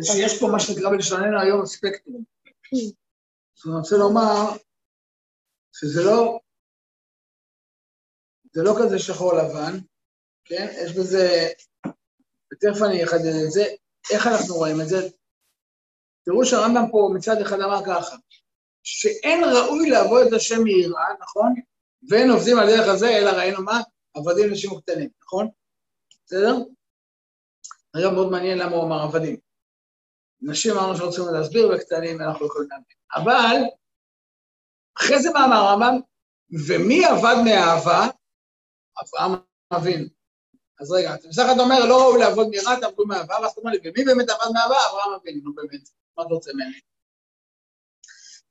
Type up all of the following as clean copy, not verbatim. זה שיש פה מה שנקרא בלשוננו היום הספקטרום. אז אני רוצה לומר שזה לא כזה שחור לבן, כן? יש בזה, ותכף אני אחדד את זה, איך אנחנו רואים את זה? תראו שהרמב"ם פה מצד אחד אמר ככה, שאין ראוי לעבוד את השם מיראה, נכון? ואין עובדים על דרך הזה, אלא ראינו מה? עבדים לנשים וקטנים, נכון? בסדר? היה מאוד מעניין למה הוא אמר עבדים. נשים אמרנו שרוצים להסביר וקטנים, אנחנו יכולים להבין. אבל, אחרי זה מה אמר הרמב"ם, ומי עבד מאהבה? אברהם אבינו. אז רגע, אתה בסך אתה אומר, לא ראוי לעבוד מיראה, תעבדו מאהבה, ואז אתה אומר לי, ומי באמת עבד מאהבה? אברהם אבינו, באמת. מה אתה רוצה ממני?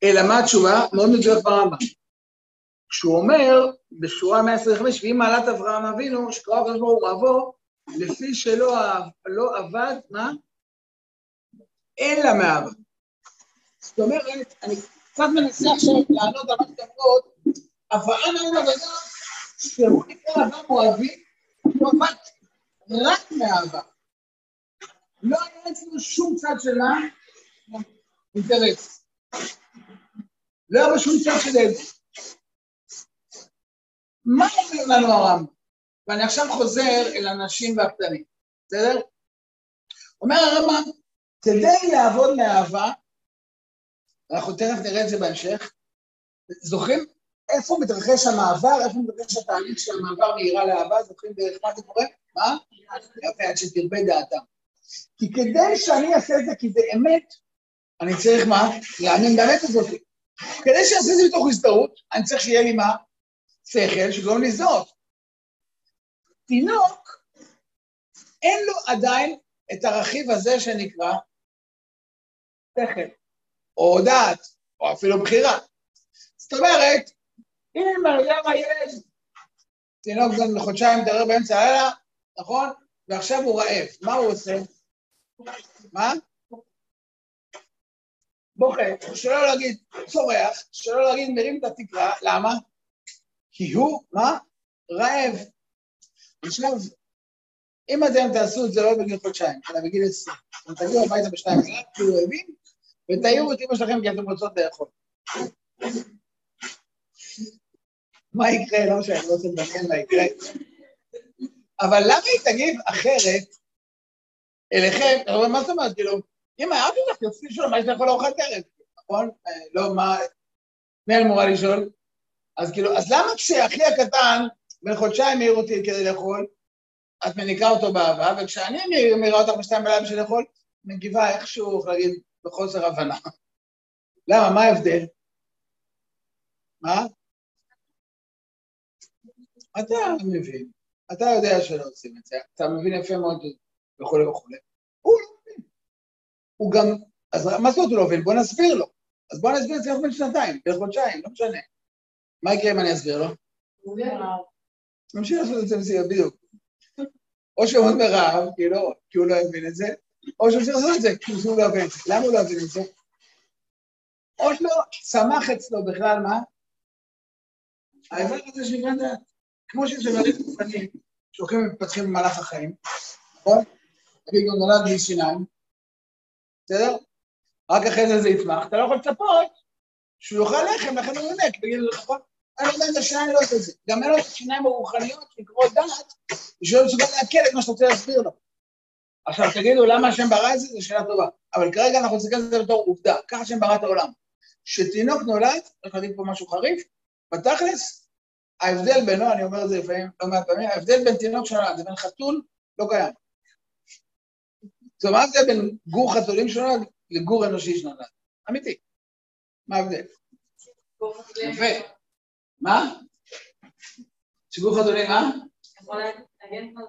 אלא מה התשובה? מאוד מדויק ברמב"ם. כשהוא אומר, בשורה 125, ואם מעלת אברהם אבינו, שקרא הקדוש ברוך הוא אבו, לפי שלא עבד, מה? אלא מאהבה. זאת אומרת, אני קצת מנסה עכשיו לענות על התקבלות, אברהם אבינו עבדה, שהוא נקרא אברהם אבינו, הוא עבד רק מאהבה. לא היה אצלו שום צד שלה, אינטרס. לא היה בשום צד שלהם. מה אומר לנו הרמב"ם? ואני עכשיו חוזר אל הנשים והקטנים, בסדר? אומר הרמב"ם, כדי לעבוד מאהבה, אנחנו תכף נראה את זה בהמשך, זוכרים איפה מתרחש המעבר, איפה מתרחש התהליך של המעבר מהירה לאהבה, זוכרים דרך מה זה קורה? מה? יפה, עד שתרבה דעתם. כי כדי שאני אעשה את זה, כי זה אמת, אני צריך מה? להאמין באמת הזאת. כדי שאני אעשה את זה בתוך הזדהות, אני צריך שיהיה לי מה? שכל שגורם לזהות. תינוק, אין לו עדיין את הרכיב הזה שנקרא שכל, או דעת, או אפילו בחירה. זאת אומרת, אם למה ילד, תינוק גם לחודשיים דרר באמצע הלילה, נכון? ועכשיו הוא רעב, מה הוא עושה? מה? בוכה, שלא להגיד צורח, שלא להגיד מרים את התקרה, למה? כי הוא, מה? רעב. עכשיו, אם אתם תעשו את זה לא בגיל חודשיים, אלא בגיל 20, אתם תגיעו הביתה בשניים, כי הוא רעבים, ותעירו את אמא שלכם כי אתם רוצות לאכול. מה יקרה? לא משנה, אני רוצה לדמיין מה יקרה. אבל למה היא תגיב אחרת אליכם? מה זאת אומרת? כאילו, אמא, אהבתי לך, יוצאים לשאול, מה יש לאכול לארוחת ערב? נכון? לא, מה? מי אני אמורה לשאול? אז כאילו, אז למה כשאחי הקטן, בין חודשיים מעיר אותי כדי לאכול, את מניקה אותו באהבה, וכשאני מעירה אותך בשתיים בליים של לאכול, מגיבה איכשהו, להגיד, בחוסר הבנה. למה? מה ההבדל? מה? אתה מבין. אתה יודע שלא עושים את זה. אתה מבין יפה מאוד וכו' וכו'. הוא לא מבין. הוא גם, אז מה זאת הוא לא מבין? בוא נסביר לו. אז בוא נסביר את זה בין שנתיים, בין חודשיים, לא משנה. מה יקרה אם אני אסביר לו? הוא ברעב. נמשיך לעשות את זה בסיום, בדיוק. או שהוא עוד ברעב, כי הוא לא הבין את זה, או שהוא צריך לעשות את זה, כי הוא לא הבין. למה הוא לא הבין את זה? או שלא שמח אצלו בכלל, מה? ההבדל הזה שנקרא דעת. כמו שיש לבדים תקופנים, שהולכים ומתפתחים במהלך החיים, נכון? נגיד גם נולד בלי שיניים, בסדר? רק אחרי זה זה יצמח, אתה לא יכול לצפות. שהוא יאכל לחם, לכן הוא יונק, בגיל לחפון, אני לא יודע אם זה שיניים לא עושה את זה. גם אין לו את השיניים הרוחניות, לקרות דעת, ושהוא מסוגל להקל את מה שאתה רוצה להסביר לו. עכשיו, תגידו, למה השם ברא את זה? זו שאלה טובה. אבל כרגע אנחנו נסתכל על זה בתור עובדה. ככה השם ברא את העולם. כשתינוק נולד, אנחנו יודעים פה משהו חריף, בתכלס, ההבדל בינו, אני אומר את זה לפעמים, לא מעט פעמים, ההבדל בין תינוק שנולד לבין חתול לא קיים. זאת אומרת, זה בין גור חתולים שנולד לגור אנושי שנולד. אמיתי. מה הבדל? יפה. מה? שיגור חתולים, מה? יכול להגן פה.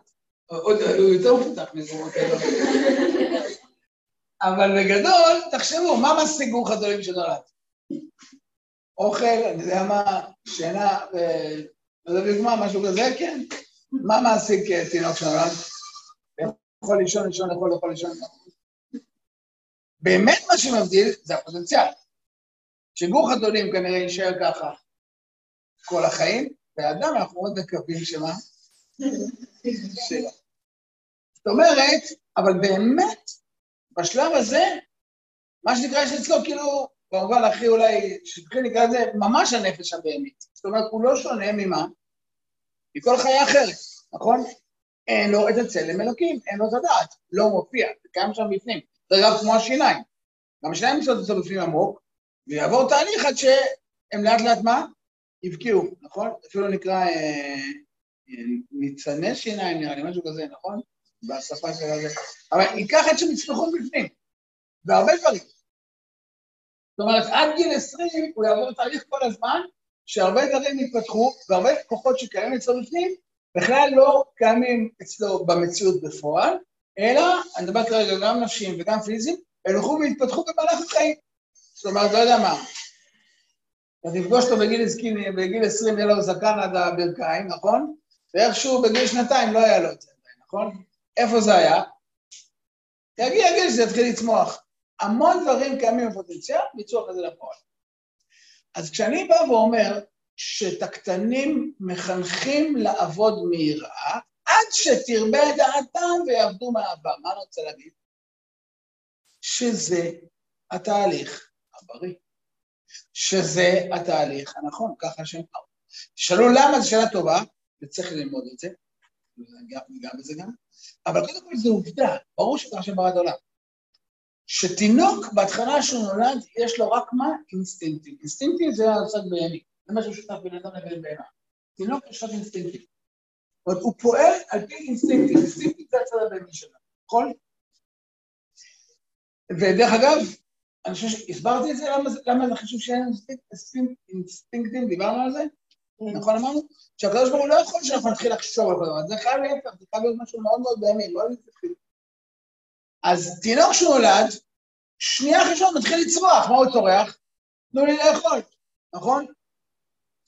עוד יותר מפותח מזורות האלה. אבל בגדול, תחשבו, מה משיג גור חתולים שנולד? אוכל, אני יודע מה, שינה, לא יודע בגמר, משהו כזה, כן? מה משיג תינוק שנולד? יכול לישון, יכול לישון. באמת מה שמבדיל זה הפוטנציאל. שגור חתולים כנראה יישאר ככה כל החיים, והאדם אנחנו עוד מקווים שמה? זאת אומרת, אבל באמת בשלב הזה, מה שנקרא יש אצלו, כאילו, במובן הכי אולי, שתחיל נקרא זה, ממש הנפש הבאמית. זאת אומרת, הוא לא שונה ממה, מכל חיה אחרת, נכון? אין לו את הצלם אלוקים, אין לו את הדעת, לא מופיע, זה קיים שם בפנים. זה גם כמו השיניים. גם השיניים נמצאות אותו בפנים עמוק, ויעבור תהליך עד שהם לאט לאט מה? יבקיעו, נכון? אפילו נקרא ניצני שיניים, נראה לי משהו כזה, נכון? בשפה של הזה. אבל ייקח עד שמצלחו בפנים, והרבה דברים. זאת אומרת, עד גיל 20 הוא יעבור תהליך כל הזמן, שהרבה דברים יתפתחו, והרבה כוחות שקיימים אצלו בפנים, בכלל לא קיימים אצלו במציאות בפועל, אלא, אני מדבר כרגע גם נפשיים וגם פיזיים, הם הולכו והתפתחו במהלך החיים. זאת אומרת, לא יודע מה, אתה תפגוש אותו בגיל 20 יהיה לו זקן עד הברכיים, נכון? ואיכשהו בגיל 2 לא היה לו את זה, נכון? איפה זה היה? תגיע גיל שזה יתחיל לצמוח. המון דברים קיימים בפוטנציאל, ביצוע כזה לפועל. אז כשאני בא ואומר שאת הקטנים מחנכים לעבוד מהיראה, עד שתרבה את דעתם ויעבדו מהאבא, מה אני רוצה להגיד? שזה התהליך הבריא. שזה התהליך הנכון, ככה שהם קראו. שאלו למה, זו שאלה טובה, וצריך ללמוד את זה, גם בזה גם, אבל קודם כל זו עובדה, ברור שככה שברא את העולם. שתינוק בהתחלה שהוא נולד, יש לו רק מה? אינסטינקטים. אינסטינקטים זה הוצג בימי, זה מה שמשותף בין אדם לבין בהמה. תינוק יש רק אינסטינקטים. זאת אומרת, הוא פועל על פי אינסטינקטים, אינסטינקטים זה הצד הבהמי שלנו, נכון? ודרך אגב, אני חושב שהסברתי את זה, למה זה חשוב שאין אינסטינקטים, דיברנו על זה, נכון אמרנו? שהקדוש ברוך הוא לא יכול שאנחנו נתחיל לחשוב על כל דבר, זה חייב להפך, זה חייב להיות משהו מאוד מאוד בהמי, לא להתחיל. אז תינוק שהוא נולד, שנייה אחרי שהוא מתחיל לצרוח, מה הוא צורח? תנו לי לאכול, נכון?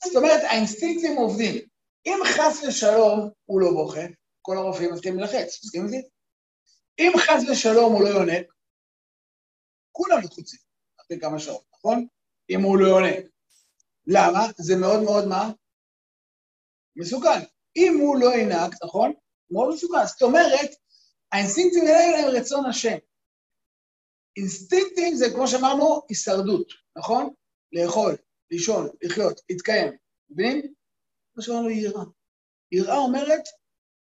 זאת אומרת, האינסטינקטים עובדים. אם חס ושלום הוא לא בוכה, כל הרופאים מתחילים ללחץ, מסכים איתי? אם חס ושלום הוא לא יונק, כולם מתחוצים, אחרי כמה שעות, נכון? אם הוא לא יונק. למה? זה מאוד מאוד מה? מסוכן. אם הוא לא ינק, נכון? מאוד מסוכן. זאת אומרת, האינסטינקטים האלה הם רצון השם. אינסטינקטים זה, כמו שאמרנו, הישרדות, נכון? לאכול, לישון, לחיות, להתקיים. מבינים? כמו שאמרנו, יראה. יראה אומרת,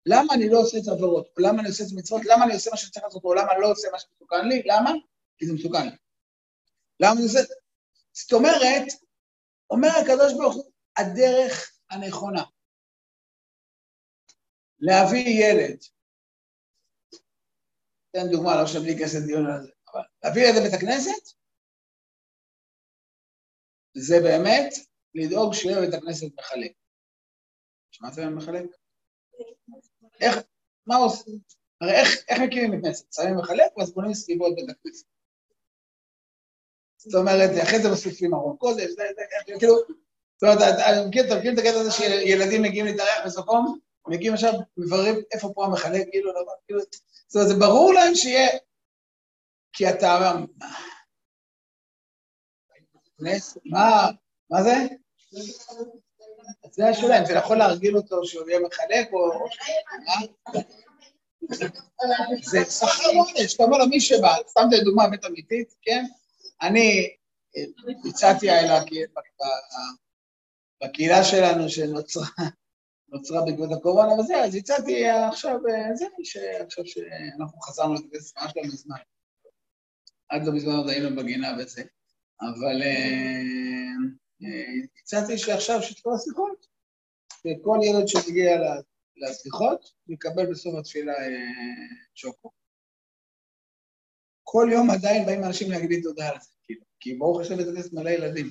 למה אני לא עושה את העבירות? או למה אני עושה את המצוות? למה אני עושה מה שצריך לעשות? או למה אני לא עושה מה שמסוכן לי? למה? כי זה מסוכן לי. למה אני עושה? זאת אומרת, אומר הקדוש ברוך הוא, הדרך הנכונה. להביא ילד. אתן דוגמה, לא שבלי כסף דיון על זה, אבל להביא את בית הכנסת, זה באמת לדאוג שיהיה בית הכנסת מחלק. שמעתם מחלק? איך, מה עושים? הרי איך מקימים בית כנסת? שמים מחלק ואז בונים סביבות בית הכנסת. זאת אומרת, אחרי זה מסופים ארון קודש, כאילו, זאת אומרת, אני מכיר את הקטע הזה שילדים מגיעים להתארח בסופו, מגיעים עכשיו, מבררים איפה פה המחלק, כאילו, כאילו, זאת אומרת, זה ברור להם שיהיה, כי אתה אומר, מה זה? זה השאלה, אם אתה יכול להרגיל אותו שהוא יהיה מחלק, או... זה שכר עונש, אתה אומר לו מי שבא, סתם את הדוגמה הבית אמיתית, כן? אני הצעתי האלה בקהילה שלנו שנוצרה, בעקבות הקורונה, אבל זה, אז הצעתי עכשיו, זה שעכשיו שאנחנו חזרנו את זה, ממש לא מזמן. עד לא מזמן עוד היינו בגינה וזה, אבל הצעתי שעכשיו שתקול הסליחות, שכל ילד שמגיע לסליחות, יקבל בסוף התפילה שוקו. כל יום עדיין באים אנשים להגיד תודה על זה, כי ברוך השם את הכנסת מלא ילדים.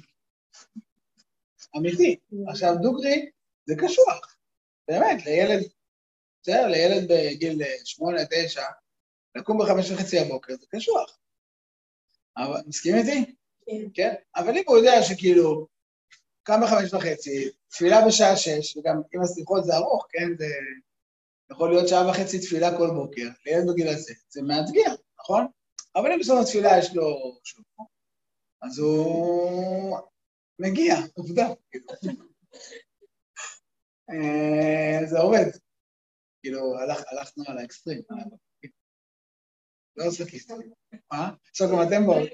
אמיתי. עכשיו דוגרי, זה קשוח. באמת, לילד בגיל 8-9, לקום ב-5:30 הבוקר, זה קשוח. אבל, מסכים איתי? כן. אבל אם הוא יודע שכאילו, קם ב-5:30, תפילה בשעה 6, וגם אם הסליחות זה ארוך, כן, זה יכול להיות 1.5 שעה תפילה כל בוקר, לילד בגיל הזה, זה מאתגר, נכון? אבל אם בסוף התפילה יש לו שוב, אז הוא מגיע, עובדה, כאילו. זה עובד. כאילו, הלכנו על האקסטרים. לא עושה כיסטים. עכשיו גם אתם בואו.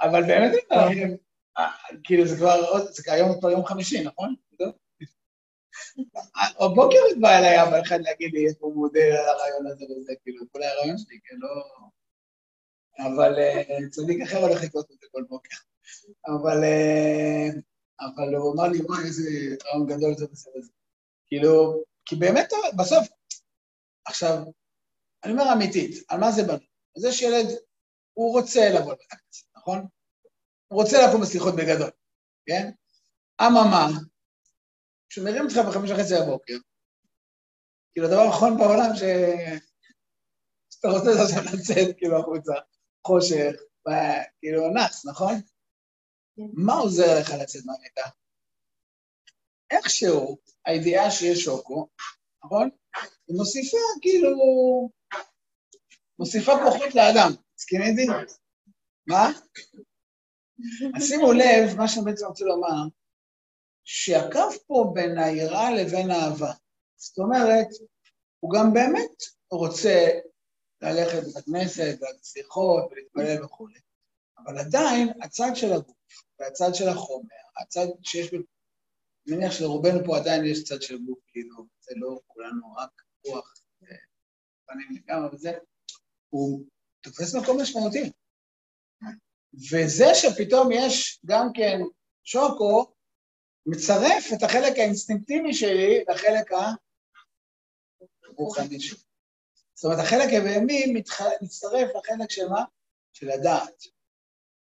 אבל באמת, כאילו זה כבר יום חמישי, נכון? הבוקר התבאה אליי, אבל אחד להגיד לי, יש פה מודל על הרעיון הזה וזה, כאילו, כל הרעיון שלי, כאילו, אבל צדיק אחר הולך לקרות את זה כל בוקר. אבל הוא אמר לי, וואי, איזה רעיון גדול זה וזה. כאילו, כי באמת, בסוף, עכשיו, אני אומר אמיתית, על מה זה בנו? זה שילד, הוא רוצה לבוא לקצת, נכון? הוא רוצה לקום בסליחות בגדול, כן? אממה, כשמרים אותך ב5:30 הבוקר, כאילו, הדבר נכון בעולם שאתה רוצה עכשיו לצאת, כאילו, החוצה, חושך, כאילו, נס, נכון? מה עוזר לך לצאת מהמיטה? איכשהו, הידיעה שיש שוקו, נכון? היא מוסיפה, כאילו, מוסיפה כוחות לאדם, מסכימים איתי? מה? אז שימו לב, מה שאני בעצם רוצה לומר, שהקו פה בין היראה לבין האהבה. זאת אומרת, הוא גם באמת רוצה ללכת לכנסת, לסליחות, ולהתפלל וכו'. אבל עדיין, הצד של הגוף, והצד של החומר, הצד שיש, אני מניח שלרובנו פה עדיין יש צד של גוף, כאילו, זה לא כולנו רק רוח, פנים לגמרי, וזה, הוא תופס מקום משמעותי. וזה שפתאום יש גם כן שוקו, מצרף את החלק האינסטינקטיבי שלי לחלק הרוחני שלי. זאת אומרת, החלק הבהמי מצטרף לחלק של מה? של הדעת.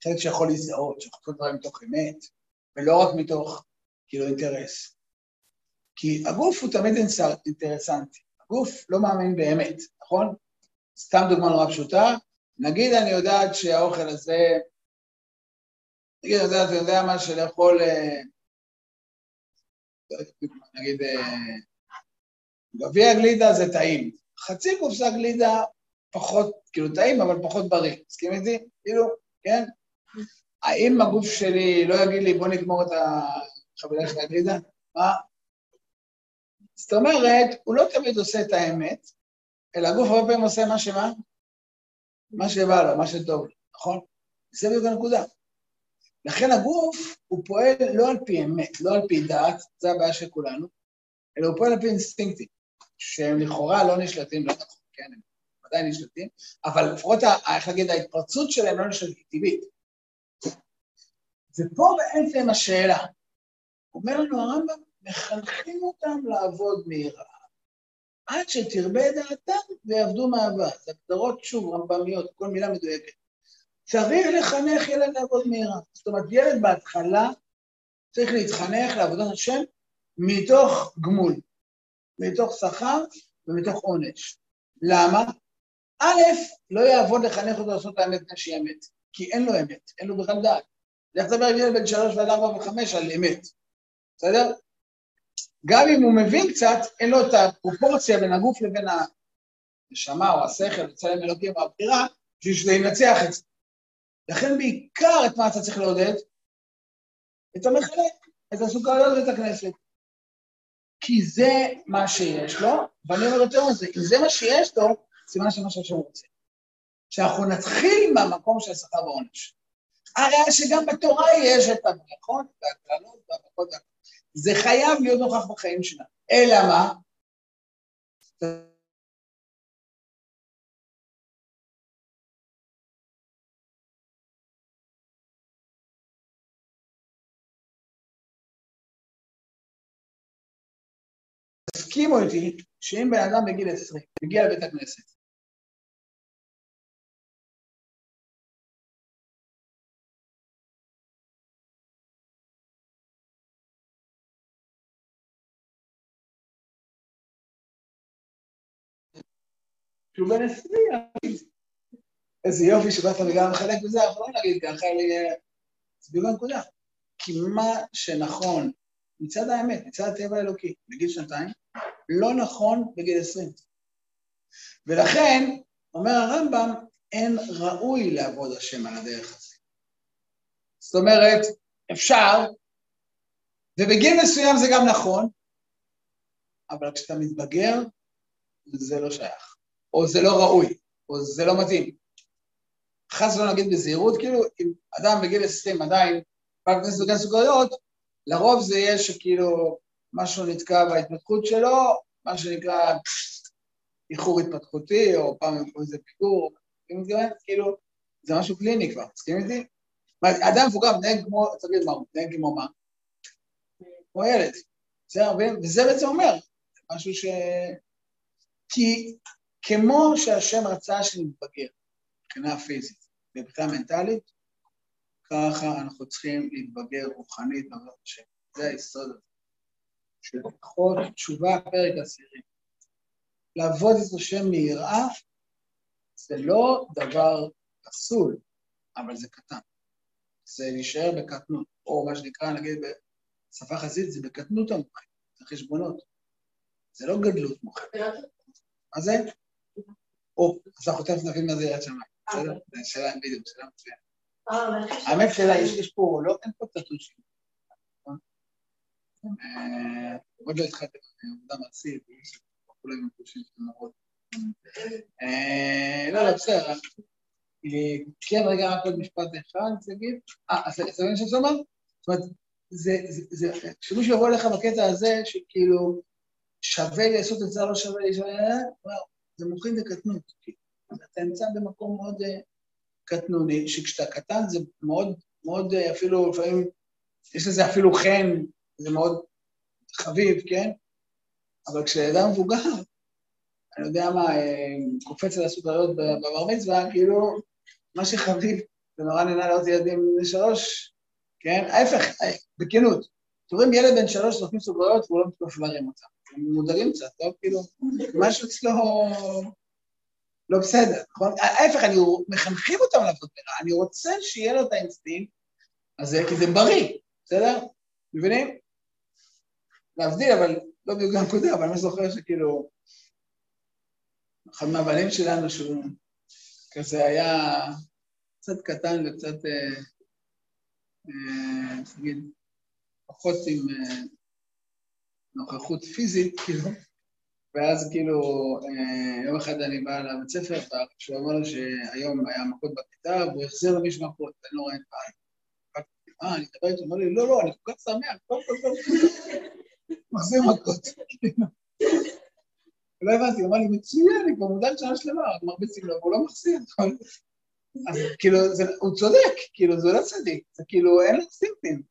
חלק שיכול להזדהות, שיכול לעשות דברים מתוך אמת, ולא רק מתוך, כאילו, אינטרס. כי הגוף הוא תמיד אינטרסנטי. הגוף לא מאמין באמת, נכון? סתם דוגמה נורא פשוטה. נגיד אני יודעת שהאוכל הזה, נגיד אני יודעת, יודע מה שלאכול, נגיד, גביע גלידה זה טעים. חצי קופסה גלידה פחות, כאילו טעים, אבל פחות בריא. מסכים את זה? כאילו, כן? האם הגוף שלי לא יגיד לי, בוא נגמור את החבילה של הגלידה? מה? זאת אומרת, הוא לא תמיד עושה את האמת, אלא הגוף הרבה פעמים עושה מה שמה? מה שבא לו, מה שטוב לו, נכון? זה בדיוק הנקודה. לכן הגוף הוא פועל לא על פי אמת, לא על פי דעת, זה הבעיה של כולנו, אלא הוא פועל על פי אינסטינקטים, שהם לכאורה לא נשלטים, לא נכון, כן, הם עדיין נשלטים, אבל לפחות, איך להגיד, ההתפרצות שלהם לא נשלטים טבעית. ופה בעצם השאלה, אומר לנו הרמב"ם, מחנכים אותם לעבוד מהירה, עד שתרבה את דעתם ויעבדו מהווה. זה הגדרות שוב, רמב"מיות, כל מילה מדויקת. צריך לחנך ילד לעבוד מהירה. זאת אומרת, ילד בהתחלה צריך להתחנך לעבודת השם מתוך גמול, מתוך שכר ומתוך עונש. למה? א', לא יעבוד לחנך אותו לעשות האמת נשי אמת, כי אין לו אמת, אין לו בכלל דעת. לך לדבר עם ילד בן 3 ועד 4 ו-5 על אמת. בסדר? גם אם הוא מבין קצת, אין לו את הפרופורציה בין הגוף לבין הנשמה או השכל, צלם אלוקים או הבחירה, שזה ינצח את זה. לכן בעיקר את מה אתה צריך לעודד? את המחלק, את הסוכריות ואת הכנסת. כי זה מה שיש לו, ואני אומר יותר מזה, אם זה מה שיש לו, סימן שמה שהוא רוצה. שאנחנו נתחיל מהמקום של השכר והעונש. הרי שגם בתורה יש את הברכות והקללות והברכות והקללות. זה חייב להיות נוכח בחיים שלנו. אלא מה? תסכימו איתי שאם בן אדם בגיל 20 מגיע לבית הכנסת, שהוא בן 20. איזה יופי שבאת וגם מחלק בזה, אנחנו לא נגיד ככה, זה בגלל נקודה. כי מה שנכון, מצד האמת, מצד הטבע האלוקי, בגיל 2, לא נכון בגיל 20. ולכן, אומר הרמב"ם, אין ראוי לעבוד השם על הדרך הזה. זאת אומרת, אפשר, ובגיל מסוים זה גם נכון, אבל כשאתה מתבגר, זה לא שייך, או זה לא ראוי, או זה לא מתאים. חס לא נגיד בזהירות, כאילו, אם אדם בגיל 20 עדיין, פעם כנסת דוגן סוכריות, לרוב זה יהיה שכאילו משהו נתקע בהתפתחות שלו, מה שנקרא איחור התפתחותי, או פעם איחור איזה פיגור, כאילו, זה משהו קליני כבר, מסכים איתי? אדם מפוגע מתנהג כמו, תגיד מה, מתנהג כמו מה? כמו ילד. וזה בעצם אומר, משהו ש... כי כמו שהשם רצה שנתבגר, מבחינה פיזית, מבחינה מנטלית, ככה אנחנו צריכים להתבגר רוחנית, זה היסוד הזה. שלפחות תשובה פרק עשירי. לעבוד את השם מיראה, זה לא דבר פסול, אבל זה קטן. זה להישאר בקטנות, או מה שנקרא, נגיד בשפה חזית, זה בקטנות המוחית, זה חשבונות. זה לא גדלות מוחית. מה זה? או, אז אנחנו תכף נבין מה זה ירד שמיים. זה שאלה עם בדיוק, שאלה מצוין. האמת שאלה, יש פה, לא, אין פה קטנות שלי. עוד לא התחלתי, עובדה מעשית, אולי מפושים של מרות. לא, בסדר. כן, רגע, רק עוד משפט אחד, תגיד. אז אתה מבין שם סומר? זאת אומרת, כשמישהו יבוא לך בקטע הזה, שכאילו שווה לעשות את זה, לא שווה להישאר, זה מוכין בקטנות. אתה נמצא במקום מאוד קטנוני, שכשאתה קטן זה מאוד אפילו, לפעמים, יש לזה אפילו חן, זה מאוד חביב, כן? אבל כשאדם מבוגר, אני יודע מה, קופץ על הסוכריות בבר מצווה, כאילו, מה שחביב, זה נורא נהנה לעוד ילדים בן 3, כן? ההפך, בכנות. תורים ילד בן 3, נותנים סוכריות, והוא לא מתקוף מרים אותם. הם מודרים קצת, טוב? כאילו, משהו אצלו לא בסדר, נכון? ההפך, אני מחנכים אותם לעבוד ברע, אני רוצה שיהיה לו את האינסטינקט, כי זה בריא, בסדר? מבינים? להבדיל, אבל לא בדיוק גם קודם, אבל אני זוכר שכאילו, אחד מהבנים שלנו שהוא כזה היה קצת קטן וקצת, נגיד, פחות עם נוכחות פיזית, כאילו, ואז כאילו, יום אחד אני בא לבית ספר, כשהוא אמר לו שהיום היה מכות בכיתה, והוא החזיר לו מישהו מכות, אני לא רואה את פעם. אני אדבר איתו, אומר לי, לא, לא, אני כל כך שמח, מחזיר מכות, כאילו. לא הבנתי, הוא אמר לי, מצוין, אני כבר מודד שנה שלמה, מרביצים לו, והוא לא מחזיר, נכון? אז כאילו, הוא צודק, כאילו, זה לא צדיק, זה כאילו, אין לו סטימפים.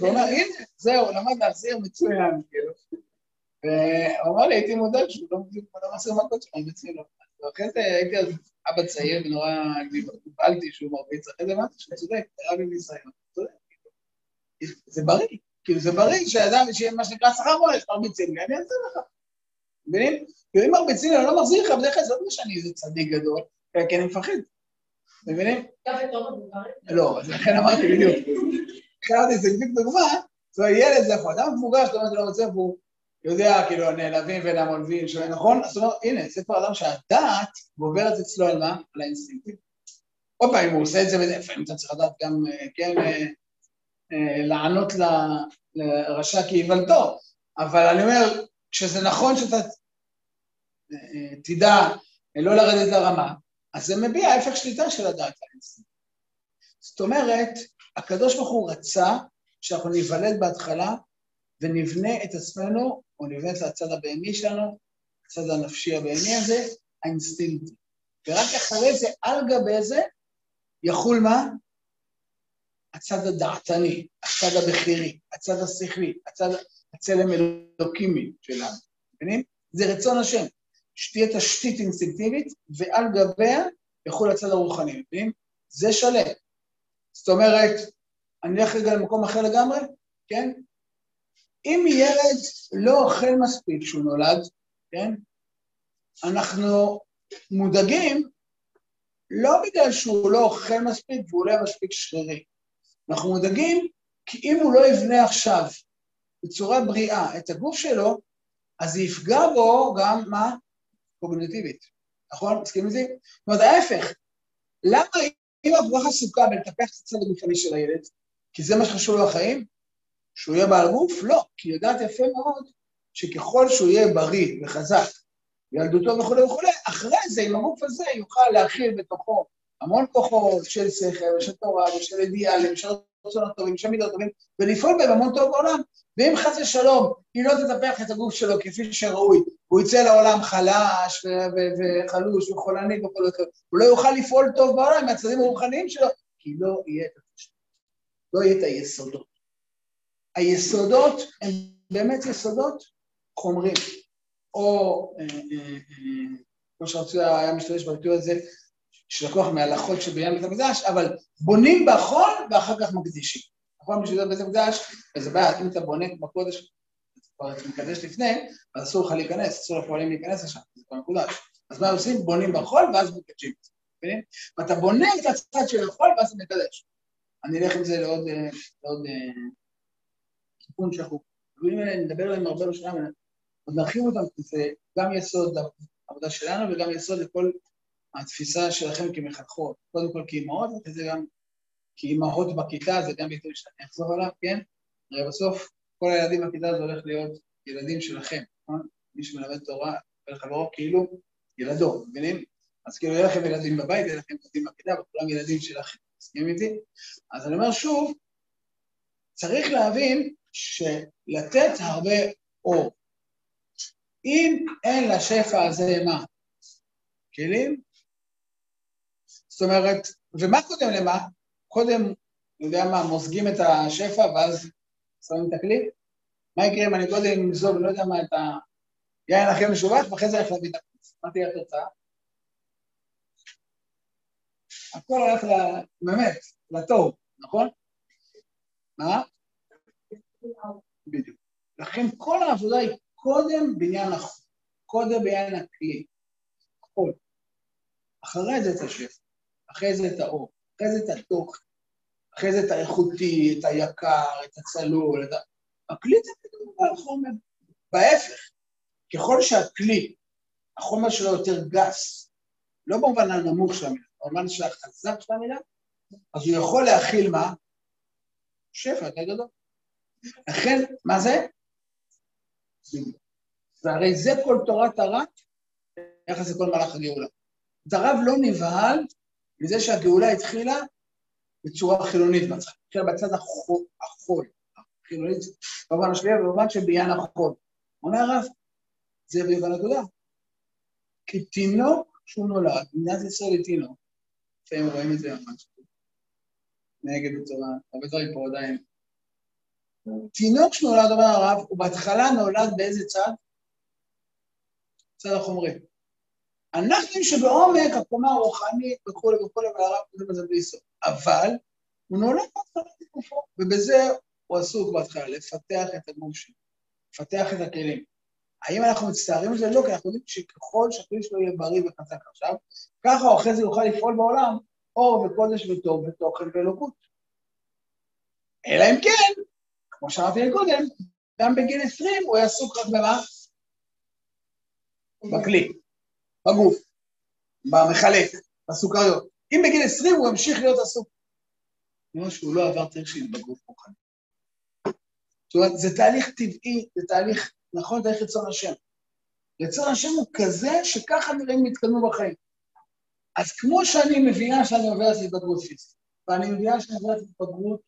הוא אומר, הנה, זהו, למד להחזיר מצוין, כאילו. והוא אמר לי, הייתי מודד שהוא לא מחזיר מכות שלו, מרביצים לו. ואחרי זה הייתי אז אבא צעיר ונורא, אני פעלתי שהוא מרביץ, אחרי זה אמרתי שהוא צודק, הרבי מישראל, צודק, כאילו. זה בריא, כאילו, זה בריא שאדם, מה שנקרא שכר מולש, מרביצים לי, אני אעשה לך. מבינים? אם מרביצים לי, אני לא מחזיר לך, בדרך כלל זה לא משנה, זה צדיק גדול, כי אני מפחד. מבינים? לא, לכן אמרתי בדיוק. חיירתי, זה בדיוק דוגמה, זאת אומרת, ילד זה יכול, אדם מבוגר, זאת אומרת, לא רוצה פה, יודע, כאילו, נעלבים ולמולבים, נכון? זאת אומרת, הנה, זה כבר אדם שהדעת גוברת אצלו על מה? על האינסטינקטים. עוד פעם, אם הוא עושה את זה, לפעמים אתה צריך לדעת גם, כן, לענות לרשע כהיוולדו, אבל אני אומר, כשזה נכון שאתה תדע לא לרדת לרמה, אז זה מביע ההפך שליטה של הדעת האינסטינקט. זאת אומרת, הקדוש ברוך הוא רצה שאנחנו ניוולד בהתחלה, ונבנה את עצמנו, או נבנה את הצד הבהמי שלנו, הצד הנפשי הבהמי הזה, האינסטינקט. ורק אחרי זה, על גבי זה, יחול מה? הצד הדעתני, הצד הבחירי, הצד השכלי, הצלם אלוקימי שלנו. מבינים? זה רצון השם. שתהיה תשתית אינסטינקטיבית, ועל גביה יחול הצד הרוחני. מבינים? זה שלם. זאת אומרת, אני אלך רגע למקום אחר לגמרי, כן? אם ילד לא אוכל מספיק שהוא נולד, כן? אנחנו מודאגים לא בגלל שהוא לא אוכל מספיק והוא לא מספיק שרירי. אנחנו מודאגים כי אם הוא לא יבנה עכשיו בצורה בריאה את הגוף שלו, אז זה יפגע בו גם מה? קוגניטיבית. נכון? מסכים לזה? זאת אומרת, ההפך. למה אם הברכה עסוקה בלטפח את הצד הגופני של הילד? כי זה מה שחשוב לו החיים? שהוא יהיה בעל גוף? לא, כי יודעת יפה מאוד שככל שהוא יהיה בריא וחזק ילדותו וכו' וכו', אחרי זה, עם הגוף הזה, יוכל להכיל בתוכו המון כוחות של שכר, של תורה, של אידיאלים, של רצונות טובים, של מידות טובים, ולפעול בהם המון טוב בעולם. ואם חס ושלום, היא לא תטפח את הגוף שלו כפי שראוי, הוא יצא לעולם חלש וחלוש וחולני וכל וכו', הוא לא יוכל לפעול טוב בעולם מהצדדים הרוחניים שלו, כי לא יהיה את התשתית, לא יהיה את היסודות. היסודות הם באמת יסודות חומרים, או, כמו שרצוי היה משתמש בביטוי הזה, שלקוח מהלכות שבעניין בית המקדש, אבל בונים בחול ואחר כך מקדישים. נכון בשביל זה בית המקדש, וזה בעיה, אם אתה בונה כמו קודש, אתה מקדש לפני, אז אסור לך להיכנס, אסור לפועלים להיכנס לשם, זה כבר מקודש. אז מה עושים? בונים בחול ואז מקדשים. ואתה בונה את הצד של החול ואז אתה מקדש. אני אלך עם זה לעוד תיקון שאנחנו נדבר עליהם הרבה בשנה, ונרחיב אותם, זה גם יסוד לעבודה שלנו וגם יסוד לכל התפיסה שלכם כמחנכות, קודם כל כאימהות, וזה גם כאימהות בכיתה, זה גם ביטוי שאני אחזור עליו, כן? הרי בסוף כל הילדים בכיתה זה הולך להיות ילדים שלכם, נכון? מי שמלמד תורה, ולחברו כאילו ילדו, מבינים? אז כאילו יהיה לכם ילדים בבית, יהיה לכם ילדים בכיתה, וכולם ילדים שלכם, מסכים איתי? אז אני אומר שוב, צריך להבין שלתת הרבה אור. אם אין לשפע הזה מה? כלים? זאת אומרת, ומה קודם למה? קודם, אני יודע מה, מוזגים את השפע ואז שמים את הכלי? מה יקרה אם אני קודם מזוב, לא יודע מה, את היין הכי משובח, ואחרי זה הלך להביא את הכלי. מה תהיה התוצאה? הכל הלך באמת, לתור, נכון? מה? בדיוק. לכן כל העבודה היא קודם בעניין החול, קודם בעניין הכלי, חול. אחרי זה את השפע, אחרי זה את האור, אחרי זה את התוכן, אחרי זה את האיכותי, את היקר, את הצלול, את הכלי זה כדומה על חומר. בהפך, ככל שהכלי, החומר שלו יותר גס, לא במובן הנמוך של המילה, במובן של החזק של המילה, אז הוא יכול להכיל מה? שפע, יותר גדול. לכן, מה זה? והרי זה כל תורת הרב, יחס לכל מהלך הגאולה. הרב לא נבהל מזה שהגאולה התחילה בצורה חילונית בצד, התחילה בצד החול, החילונית, במובן השביעה, במובן שבעניין החול. אומר הרב, זה ביוון הגאולה. כי תינוק שהוא נולד, מדינת ישראל היא תינוק, אתם רואים את זה ממש, נגד בצורה, הרבה דברים פה עדיין, תינוק שנולד, אומר הרב, הוא בהתחלה נולד באיזה צד? צד החומרי. אנחנו שבעומק, הקומה הרוחנית וכו' וכו', והרב קודם זה בלי סוף. אבל הוא נולד בהתחלה לגופו, ובזה הוא עסוק בהתחלה, לפתח את הגוף שלו, לפתח את הכלים. האם אנחנו מצטערים את זה? לא, כי אנחנו יודעים שככל שהכלי שלו יהיה בריא וחזק עכשיו, ככה אחרי זה יוכל לפעול בעולם, אור וקודש וטוב ותוכן ואלוקות. אלא אם כן, כמו שאמרתי לקודם, גם בגיל 20 הוא היה עסוק רק במה? בכלי, בגוף, במחלק, בסוכריות. אם בגיל 20 הוא המשיך להיות עסוק. כמו שהוא לא עבר תרשים בגוף מוכן. זאת אומרת, זה תהליך טבעי, זה תהליך, נכון, תהליך רצון השם. רצון השם הוא כזה שככה נראים מתקדמו בחיים. אז כמו שאני מבינה שאני עוברת להתבגרות פיזית, ואני מבינה שאני עוברת להתבגרות,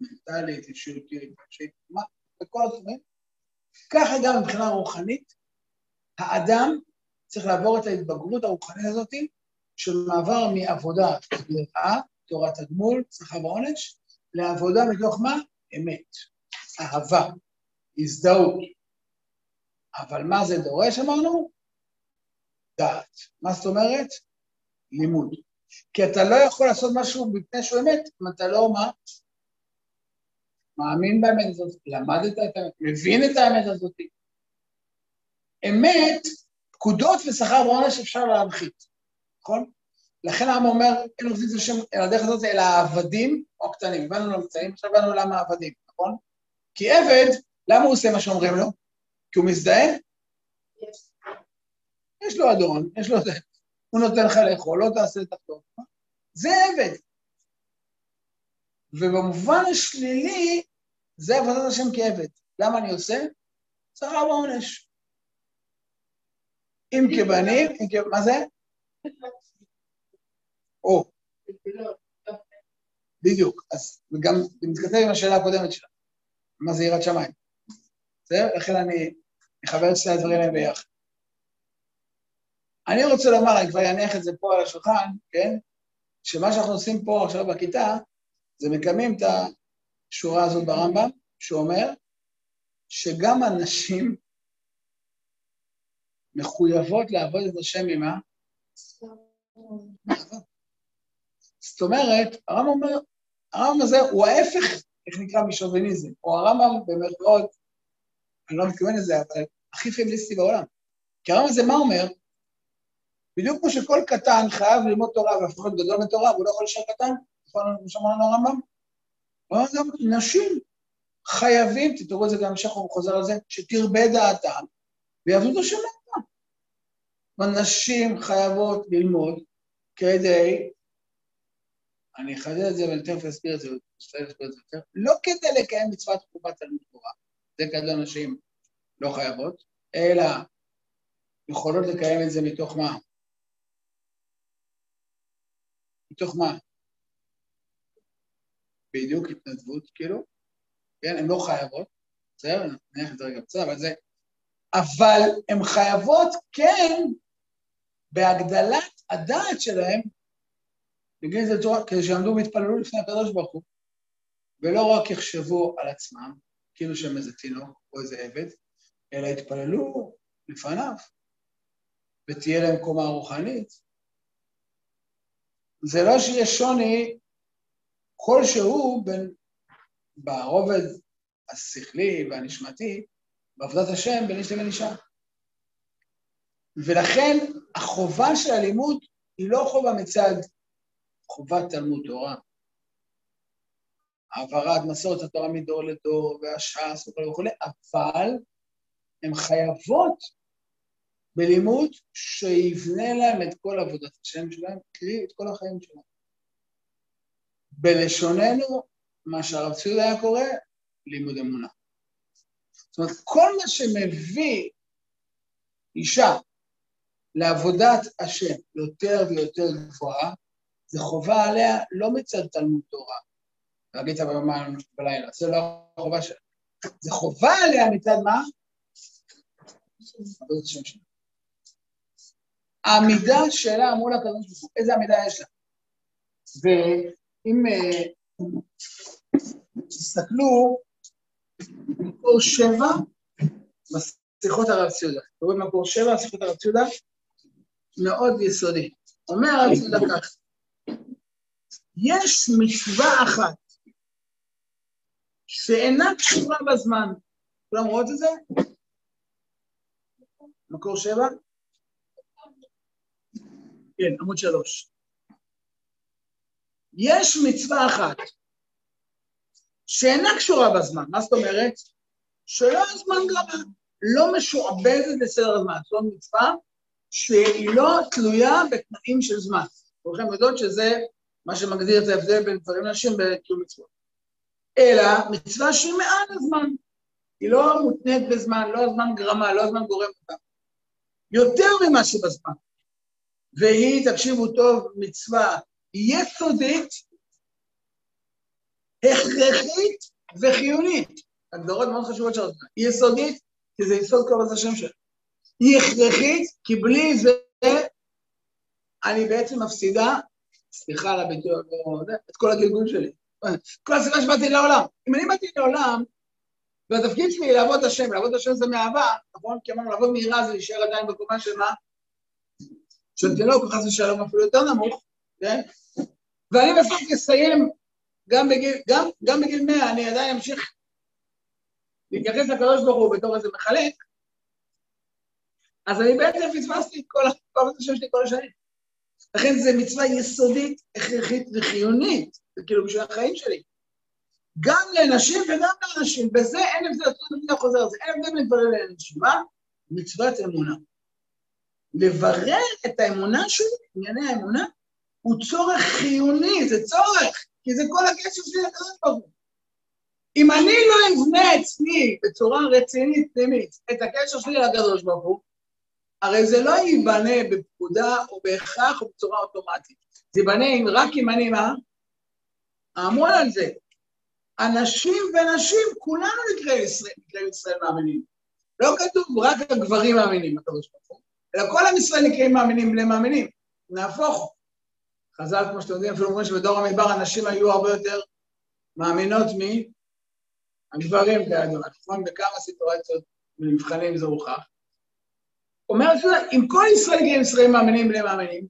מנטלית, אישיותית, וכל התחומים. ככה גם מבחינה רוחנית, האדם צריך לעבור את ההתבגרות הרוחנית הזאת, שמעבר מעבודה בדרכה, תורת הגמול, שכר ועונש, לעבודה מתוך מה? אמת, אהבה, הזדהות. אבל מה זה דורש, אמרנו? דעת. מה זאת אומרת? לימוד. כי אתה לא יכול לעשות משהו בפני שהוא אמת, אם אתה לא מה? מאמין באמת הזאת, למדת את האמת, מבין את האמת הזאת. אמת, פקודות ושכר ועונש אפשר להנחית, נכון? לכן העם אומר, אין עובדים זה שם, אל הדרך הזאת, אלא העבדים או הקטנים, הבנו לא קטנים, עכשיו הבנו למה העבדים, נכון? כי עבד, למה הוא עושה מה שאומרים לו? כי הוא מזדהה? יש לו אדון, יש לו זה, הוא נותן לך לאכול, לא תעשה את הכתוב, זה עבד. ובמובן השלילי, זה עבודת השם כעבד. למה אני עושה? שכר ועונש. אם כבנים, מה זה? או. בדיוק. אז גם מתכתב עם השאלה הקודמת שלה. מה זה יראת שמיים? בסדר? לכן אני אחבר את שתי הדברים האלה ביחד. אני רוצה לומר, אני כבר אניח את זה פה על השולחן, כן? שמה שאנחנו עושים פה עכשיו בכיתה, זה מקיימים את השורה הזאת ברמב"ם, שאומר שגם הנשים מחויבות לעבוד את השם עם מה? זאת אומרת, הרמב"ם הזה הוא ההפך, איך נקרא משוביניזם, או הרמב"ם במרכאות, אני לא מתכוון לזה, אבל הכי פמיניסטי בעולם. כי הרמב"ם הזה מה אומר? בדיוק כמו שכל קטן חייב ללמוד תורה, והפכות גדול בתורה, והוא לא יכול לשאר קטן, נכון, כמו שאמרנו הרמב"ם? אבל גם נשים חייבים, תתראו את זה גם שחור חוזר על זה, שתרבה דעתם, ויעבדו את השם. נשים חייבות ללמוד כדי, אני אחדד את זה ואני תכף אסביר את זה, לא כדי לקיים מצוות חובת תלמוד תורה, זה כדלא נשים לא חייבות, אלא יכולות לקיים את זה מתוך מה? מתוך מה? בדיוק התנדבות, כאילו, כן, הן לא חייבות, בסדר, נניח את זה רגע בצד, אבל זה, אבל הן חייבות, כן, בהגדלת הדעת שלהם, נגיד את זה בצורה, כדי שעמדו והתפללו לפני הקדוש ברוך הוא, ולא רק יחשבו על עצמם, כאילו שהם איזה תינוק או איזה עבד, אלא התפללו לפניו, ותהיה להם קומה רוחנית. זה לא שיהיה שוני כלשהו בין, ברובד השכלי והנשמתי, בעבודת השם בין איש לבין אישה. ולכן החובה של הלימוד היא לא חובה מצד חובת תלמוד תורה. העברת מסורת התורה מדור לדור והשעס וכל וכו', אבל הן חייבות בלימוד שיבנה להם את כל עבודת השם שלהם, קרי את כל החיים שלהם. בלשוננו, מה שהרב ציודה היה קורא, לימוד אמונה. זאת אומרת, כל מה שמביא אישה לעבודת השם יותר ויותר גבוהה, זה חובה עליה לא מצד תלמוד תורה. להגיד את הבמה בלילה, זה לא החובה שלה. זה חובה עליה מצד מה? עבודת השם שלה. העמידה שלה מול הקדוש ברוך הוא, איזה עמידה יש לה? ואם תסתכלו, מקור 7, משיחות הרב ציודה. תראו מקור 7, משיחות הרב ציודה, מאוד יסודי. אומר הרב ציודה כך, יש מצווה אחת שאינה קשורה בזמן. כולם רואות את זה? מקור 7? כן, עמוד 3. יש מצווה אחת שאינה קשורה בזמן, מה זאת אומרת? שלא הזמן גרמה, לא משועבדת לסדר הזמן, זו מצווה שהיא לא תלויה בתנאים של זמן. כולכם יודעות שזה מה שמגדיר את ההבדל בין דברים לנשים בקיום מצוות. אלא מצווה שהיא מעל הזמן, היא לא מותנית בזמן, לא הזמן גרמה, לא הזמן גורם אותה. יותר ממה שבזמן, והיא, תקשיבו טוב, מצווה יסודית, הכרחית וחיונית. הגדרות מאוד חשובות של הזמן. היא יסודית, כי זה יסוד כבוד השם שלה. היא הכרחית, כי בלי זה אני בעצם מפסידה, סליחה על הביטוי, את כל הגלגול שלי. כל הסיבה שבאתי לעולם. אם אני באתי לעולם, והתפקיד שלי לעבוד את השם, לעבוד את השם זה מאהבה, נכון? כי אמרנו, לעבוד מהירה זה להישאר עדיין בקומה של מה? של תינוק, חס ושלום אפילו יותר נמוך, כן? ואני בסוף אסיים גם בגיל 100 אני עדיין אמשיך להתייחס לקדוש ברוך הוא בתור איזה מחלק, אז אני בעצם פספסתי את כל הפעם השם שלי כל השנים. לכן זה מצווה יסודית, הכרחית וחיונית, זה כאילו בשביל החיים שלי. גם לנשים וגם לאנשים, בזה אין הבדל, אני חוזר על זה, אין הבדל להתברר לאנשים, מה? מצוות אמונה. לברר את האמונה שלי, ענייני האמונה, הוא צורך חיוני, זה צורך. כי זה כל הקשר שלי לקדוש ברוך הוא. אם אני לא אבנה עצמי בצורה רצינית פנימית את הקשר שלי לקדוש ברוך הוא, הרי זה לא ייבנה בפקודה או בהכרח או בצורה אוטומטית. זה ייבנה רק אם אני מה? האמון על זה. אנשים ונשים, כולנו נקראים ישראל מאמינים. לא כתוב רק הגברים מאמינים, אלא כל עם ישראל נקראים מאמינים למאמינים. נהפוך. חז"ל, כמו שאתם יודעים, אפילו אומרים שבדור המדבר הנשים היו הרבה יותר מאמינות מהגברים, כידוע. נכון, בכמה סיטואציות ולמבחנים זה הוכח. אומרת שזה, אם כל ישראל נקראים ישראל מאמינים למאמינים,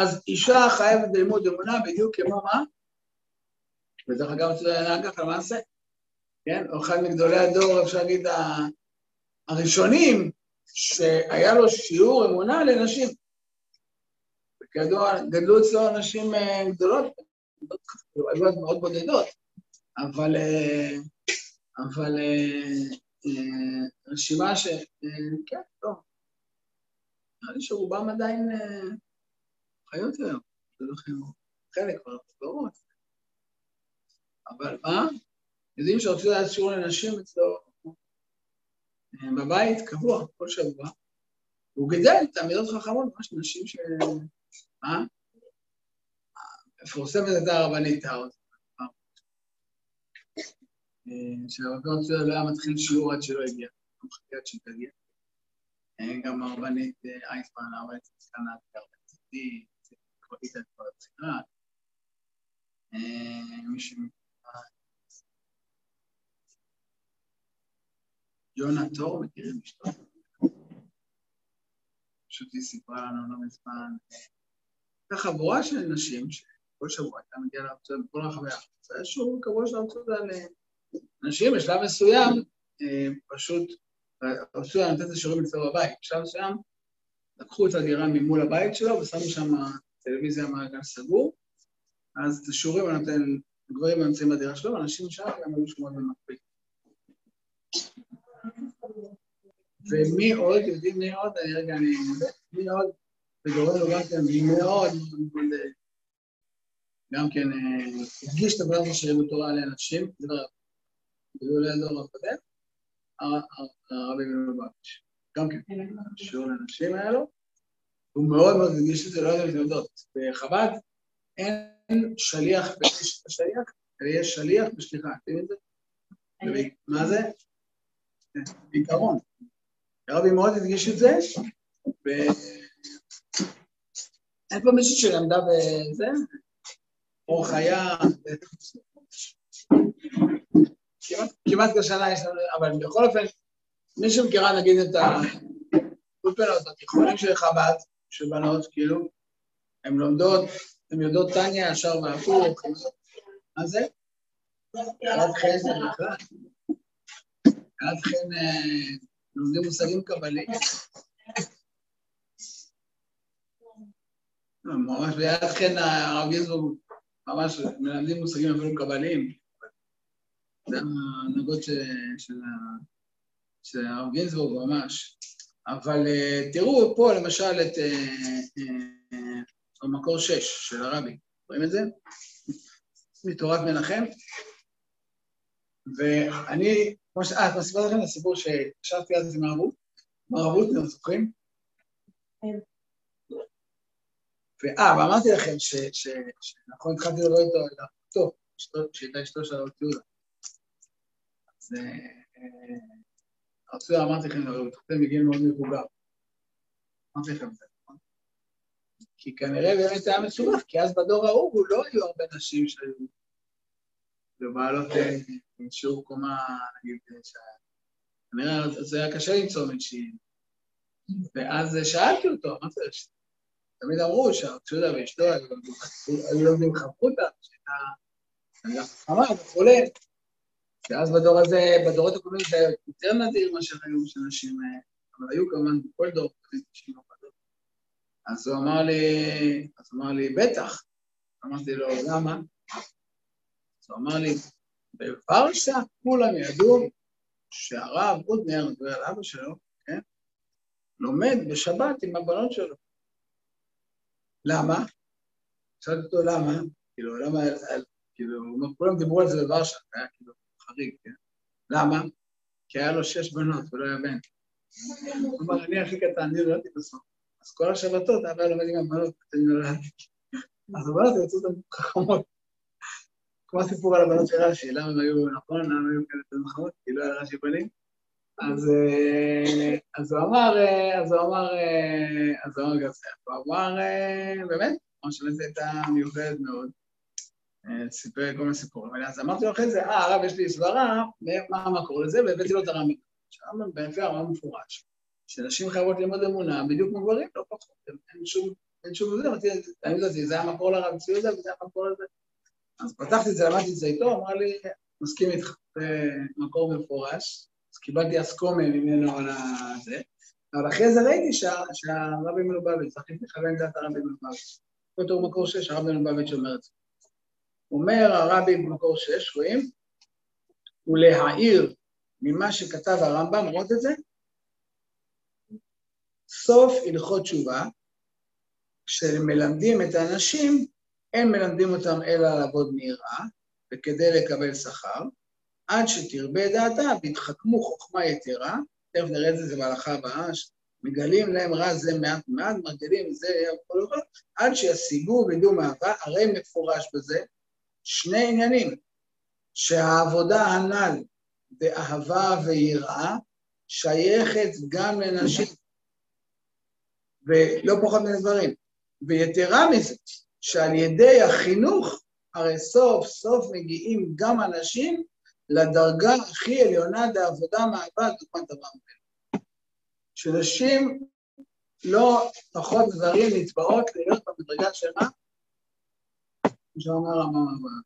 אז אישה חייבת ללמוד אמונה בדיוק כמו מה? ודרך אגב, נהגת למעשה, כן? אחד מגדולי הדור, אפשר להגיד, הראשונים, שהיה לו שיעור אמונה לנשים. וכידוע, גדלו אצלו נשים גדולות, גדולות מאוד בודדות, אבל רשימה ש... כן, טוב. אני שרובם עדיין חיות היום, זה לא חיות, חלק כבר פגורות. אבל מה? יודעים שרצו לדעת שיעור לנשים אצלו בבית קבוע, כל שבוע, והוא גדל את המידות חכמות, ממש נשים ש... מה? מפורסמת את הרבנית האוז. שהרבנות שלו לא היה מתחיל שיעור עד שלא הגיע, גם חכה עד שתגיע. גם הרבנית אייסמן, הרבנית סקנת, הרבנית סקנית, קבועית את כל הבחירה. מי שמקרא... יונה תור, מכירים משתו? פשוט היא סיפרה לנו לא מזמן. הייתה חבורה של נשים שכל שבוע הייתה מגיעה לארצות בכל רחבי הארץ. היה שיעור קבוע של הארצות עליהם. אנשים בשלב מסוים, פשוט, הרצוי נתת את השיעורים לצלו בבית. בשלב מסוים, לקחו את הדירה ממול הבית שלו ושמו שם טלוויזיה מעגל סגור, אז את השיעורים נתן גברים נמצאים בדירה שלו, ואנשים שם גם היו שמועות במקביל. ומי עוד, יודעים מי עוד, רגע אני מודה, מי עוד, וגורם לו גם כן, מי מאוד, גם כן, הדגיש את הבנות השירים בתורה על אנשים, גדולי הדור הקודם, הרבי מלובביץ', גם כן, שיעור לנשים היה לו, הוא מאוד מאוד מגיש את זה, לא יודע מתנודות. בחב"ד אין שליח בשליחת השליח, אלא יש שליח בשליחה, אתם יודעים את זה? מה זה? בעיקרון. הרבי מאוד הדגיש את זה, אין פה מישהו שלמדה בזה, אור חיה, כמעט כשנה יש לנו, אבל בכל אופן, מי שמכירה נגיד את האולפנות, התיכונים של חב"ד, של בנות, כאילו, הן לומדות, הן יודעות טניה, ישר והפוך, מה זה? עד חן, עד חן, לומדים מושגים קבליים. ממש, ועד חן הרב גינזבורג, ממש מלמדים מושגים אפילו קבליים. זה הנהגות של הרב גינזבורג ממש. אבל תראו פה למשל את המקור 6 של הרבי, רואים את זה? מתורת מנחם. ואני, כמו ש... את מספרת לכם לסיפור ששבתי אז עם הרבות? הרבות, אתם זוכרים? ואמרתי לכם שנכון התחלתי לראות איתו על האחותו, שהייתה אשתו של הרב יהודה. אז הרצויה אמרתי לכם, הוא תחתם מגיעים מאוד מבוגר. אמרתי לכם את זה, נכון? כי כנראה באמת היה מסובך, כי אז בדור ההוא הוא לא היו הרבה נשים שהיו לבעלות שיעור קומה, נגיד, כנראה זה היה קשה למצוא מישהי. ואז שאלתי אותו, אמרתי לך, תמיד אמרו שהרצויה ואשתו היו לומדים חברותה, שהייתה חכמה וכולי. ואז בדור הזה, בדורות הקודמים זה היה יותר נדיר מאשר היום של נשים, אבל היו כמובן בכל דור כנראה נשים עובדות. אז הוא אמר לי, בטח. אמרתי לו, למה? אז הוא אמר לי, בוורשה כולם ידעו שהרב אודנר, על אבא שלו, כן? לומד בשבת עם הבנות שלו. למה? שאלתי אותו למה, כאילו, כולם דיברו על זה בוורשה, היה כאילו, חריג, כן? למה? כי היה לו 6 בנות, הוא לא היה בן. אמר, אני הכי קטן, אני נולדתי בסוף. אז כל השבתות, אבל לומד עם הבנות, אני נולדתי. אז הבנות יצאו אותן חכמות. כמו הסיפור על הבנות של רש"י, למה הם היו נכון, למה הם היו כאלה תנכות, כי לא היה רש"י בנים. אז הוא אמר, הוא אמר, באמת, הוא שלא זה הייתה מיוחדת מאוד. סיפר כל מיני סיפורים. אז אמרתי לו אחרי זה, הרב, יש לי סברה, מה המקור לזה, והבאתי לו את הרמב"ם. שהרמב"ם בהפך הרמב"ם מפורש, שנשים חייבות ללמוד אמונה, בדיוק כמו גברים, לא פחות, אין שום זה, אני לא יודע, זה היה המקור לרב צבי יהודה, וזה היה המקור לזה. אז פתחתי את זה, למדתי את זה איתו, אמר לי, מסכים איתך, מקור מפורש, אז קיבלתי אסכומה ממנו על זה, אבל אחרי זה ראיתי שהרבי מלובביץ', צריך לכוון דעת הרבי מלובביץ', כותב מקור 6, הרבי מלובביץ' אומר את זה. אומר הרבי במקור 6, רואים, ולהעיר ממה שכתב הרמב"ם, רואות את זה? סוף הלכות תשובה, כשמלמדים את האנשים, הם מלמדים אותם אלא לעבוד מיראה, וכדי לקבל שכר, עד שתרבה דעתה, והתחכמו חוכמה יתרה, תכף נראה את זה, זה בהלכה הבאה, מגלים להם רע זה מעט מעט, מגלים זה כל כך, עד שישיגו וידעו מהווה, הרי מפורש בזה, שני עניינים, שהעבודה הנ"ל, באהבה ויראה, שייכת גם לנשים, ולא פחות מן הדברים, ויתרה מזה, שעל ידי החינוך, הרי סוף סוף מגיעים גם אנשים, לדרגה הכי עליונה לעבודה מעבד, דוגמת הרמב"ם. שנשים לא פחות דברים נתבעות להיות במדרגה שלה, שאומר הרמב"ם,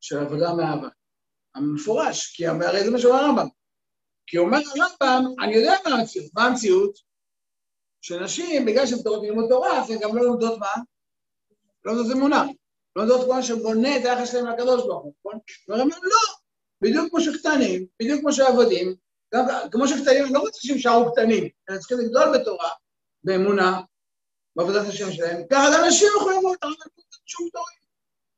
של עבודה מעבד. המפורש, כי הרי זה מה שאומר הרמב"ם. כי אומר הרמב"ם, אני יודע מה המציאות. מה המציאות? שנשים, בגלל שהן תורות ללמוד תורה, הן גם לא לומדות מה? לא לומדות אמונה. לא לומדות כמו שבונה את היחס שלהם לקדוש ברוך הוא, נכון? ואומרים להם, לא, בדיוק כמו שקטנים, בדיוק כמו שעבדים, כמו שקטנים, הם לא רוצים שערו קטנים, הם צריכים לגדול בתורה, באמונה, בעבודת השם שלהם, ככה גם נשים יכולים ללמוד, הרמב"ם לא לומד שום תורים.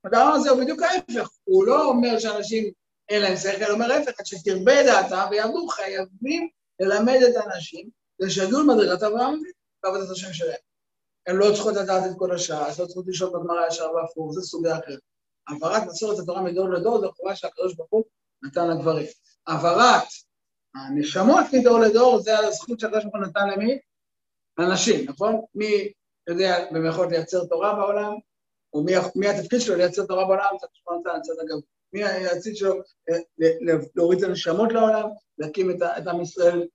הדבר הזה הוא בדיוק ההפך, הוא לא אומר שאנשים אין להם שכל, אומר ההפך, עד שתרבה דעתה ויעבדו, חייבים ללמד את האנשים, לשדול מדרגת אברהם ועבודת השם שלהם. הן לא צריכות לדעת את כל השעה, הן לא צריכות לשאול בגמרא ישר והפוך, זה סוגיה אחרת. העברת מסורת התורה מדור לדור, זו חובה שהקדוש ברוך הוא נתן לגברים. העברת הנשמות מדור לדור, זה הזכות שהקדוש ברוך הוא נתן למי? לנשים, נכון? מי יודע במכות לייצר תורה בעולם, או מי התפקיד שלו לייצר תורה בעולם, זה כשפה נתן לצד הגבוה. מי היציד שלו להוריד את הנשמות לעולם, להקים את עם ישראל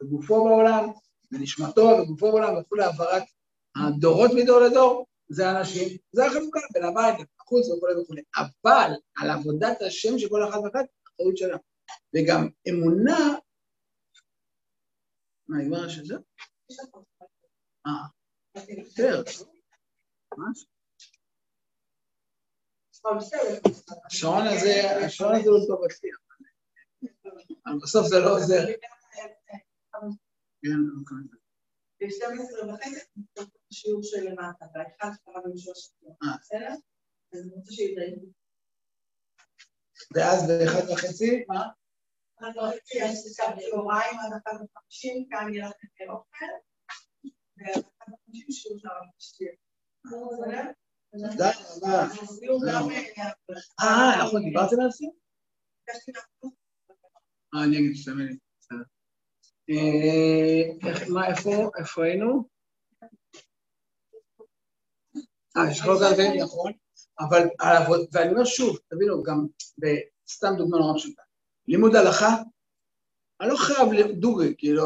בגופו בעולם, בנשמתו, בגופו בעולם, וכולי העברת הדורות מדור לדור, זה האנשים, זה החלוקה, בין הבית, החוץ וכולי וכולי. אבל על עבודת השם שכל אחד ואחד, אחריות שלה. וגם אמונה... מה, נגמר שזה? יותר. מה? השעון הזה, הוא טוב אצלי, אבל בסוף זה לא עוזר. כן, לא קודם. ב-12:30, נפתח את השיעור של למטה, והאחד שקרה במשהו השקעה. בסדר? אז אני רוצה שידעים. ואז ב-13:30, מה? ב-13:30, יש לצד תאוריים, עד 1:50, כאן יהיה לכם אוכל, ו-1:50 שיעור של המשתיר. בסדר? תודה רבה. נכון, דיברתם על זה? אני אגיד, שתאמן לי. מה, איפה היינו? יש כל כך בין, נכון. אבל, ואני אומר שוב, תבינו, גם בסתם דוגמה נורא פשוטה. לימוד הלכה, אני לא חייב דוגרי, כאילו,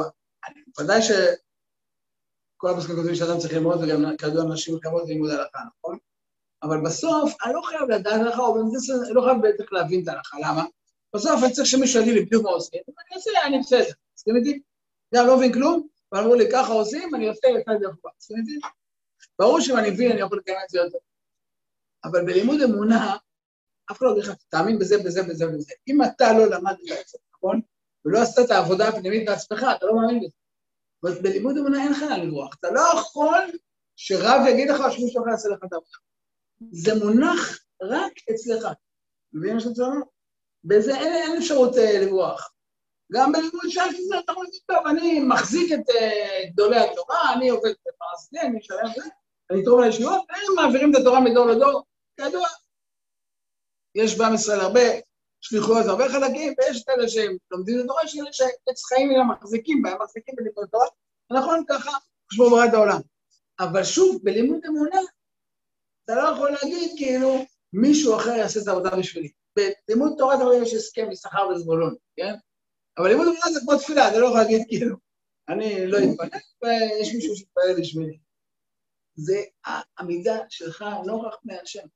ודאי שכל הפסקים כותבים שאתם צריכים ללמוד, וגם כדוע אנשים חייבות לימוד הלכה, נכון? אבל בסוף, אני לא חייב לדעת הלכה, או אני לא חייב בטח להבין את ההלכה, למה? בסוף אני צריך שמישהו יגיד לי בדיוק מה עושים, אני עושה, אני בסדר, מסכים איתי? אני לא מבין כלום, אבל אמרו לי, ככה עושים, אני עושה את זה אחורה, מסכים איתי? ברור שאם אני מבין, אני יכול לקיים את זה יותר. אבל בלימוד אמונה, אף אחד לא יגיד לך, תאמין בזה, בזה, בזה, בזה. אם אתה לא למדת את זה, נכון? ולא עשת את העבודה הפנימית בעצמך, אתה לא מאמין בזה. אבל בלימוד אמונה אין לך לברוח, אתה לא יכול שרב יגיד לך שמישהו אחר יעשה לך את העבודה. זה מונח רק אצלך. מבינים מה שאתה אומר? בזה אין אפשרות לברוח. גם בלימוד שיש לזה, אתה חושב, טוב, אני מחזיק את גדולי התורה, אני עובד בפרסטי, אני אשלם את זה, אני תרום לישויות, והם מעבירים את התורה מדור לדור, כידוע. יש בעם ישראל הרבה שליחויות, הרבה חלקים, ויש את אלה שהם לומדים את התורה, יש אלה שחיים אלה מחזיקים בהם, מחזיקים בלימוד התורה, נכון, ככה, חשבו בראת העולם. אבל שוב, בלימוד אמונה, אתה לא יכול להגיד כאילו, מישהו אחר יעשה את העבודה בשבילי. בלימוד תורה אתה רואה יש הסכם לשכר וזבולון, כן? אבל לימוד אמונה זה כמו תפילה, אתה לא יכול להגיד כאילו, אני לא אתפלל, ויש מישהו שיתפלל בשבילי. זה העמידה שלך נורח מהשם.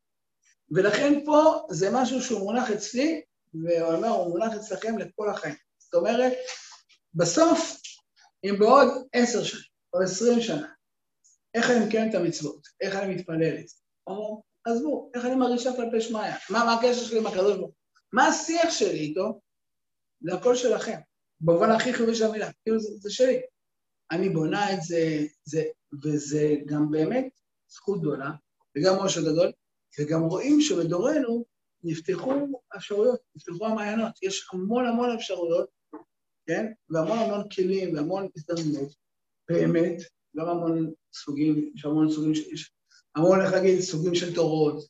ולכן פה זה משהו שהוא מונח אצלי, והוא אומר, הוא מונח אצלכם לכל החיים. זאת אומרת, בסוף, אם בעוד 10 שנים, או 20 שנה, איך אני מקיים את המצוות? איך אני מתפלל את זה? או, עזבו, איך אני מרגישה כלפי שמעיה? מה הקשר שלי עם הקדוש ברוך הוא? מה השיח שלי איתו? זה הכל שלכם, במובן הכי חיובי של המילה, כאילו זה שלי. אני בונה את זה, וזה גם באמת זכות גדולה, וגם עושר גדול, וגם רואים שבדורנו נפתחו אפשרויות, נפתחו המעיינות, יש המון אפשרויות, כן? והמון כלים, והמון הזדמנות, באמת, גם המון סוגים, יש המון סוגים, יש המון, איך להגיד, סוגים של תורות,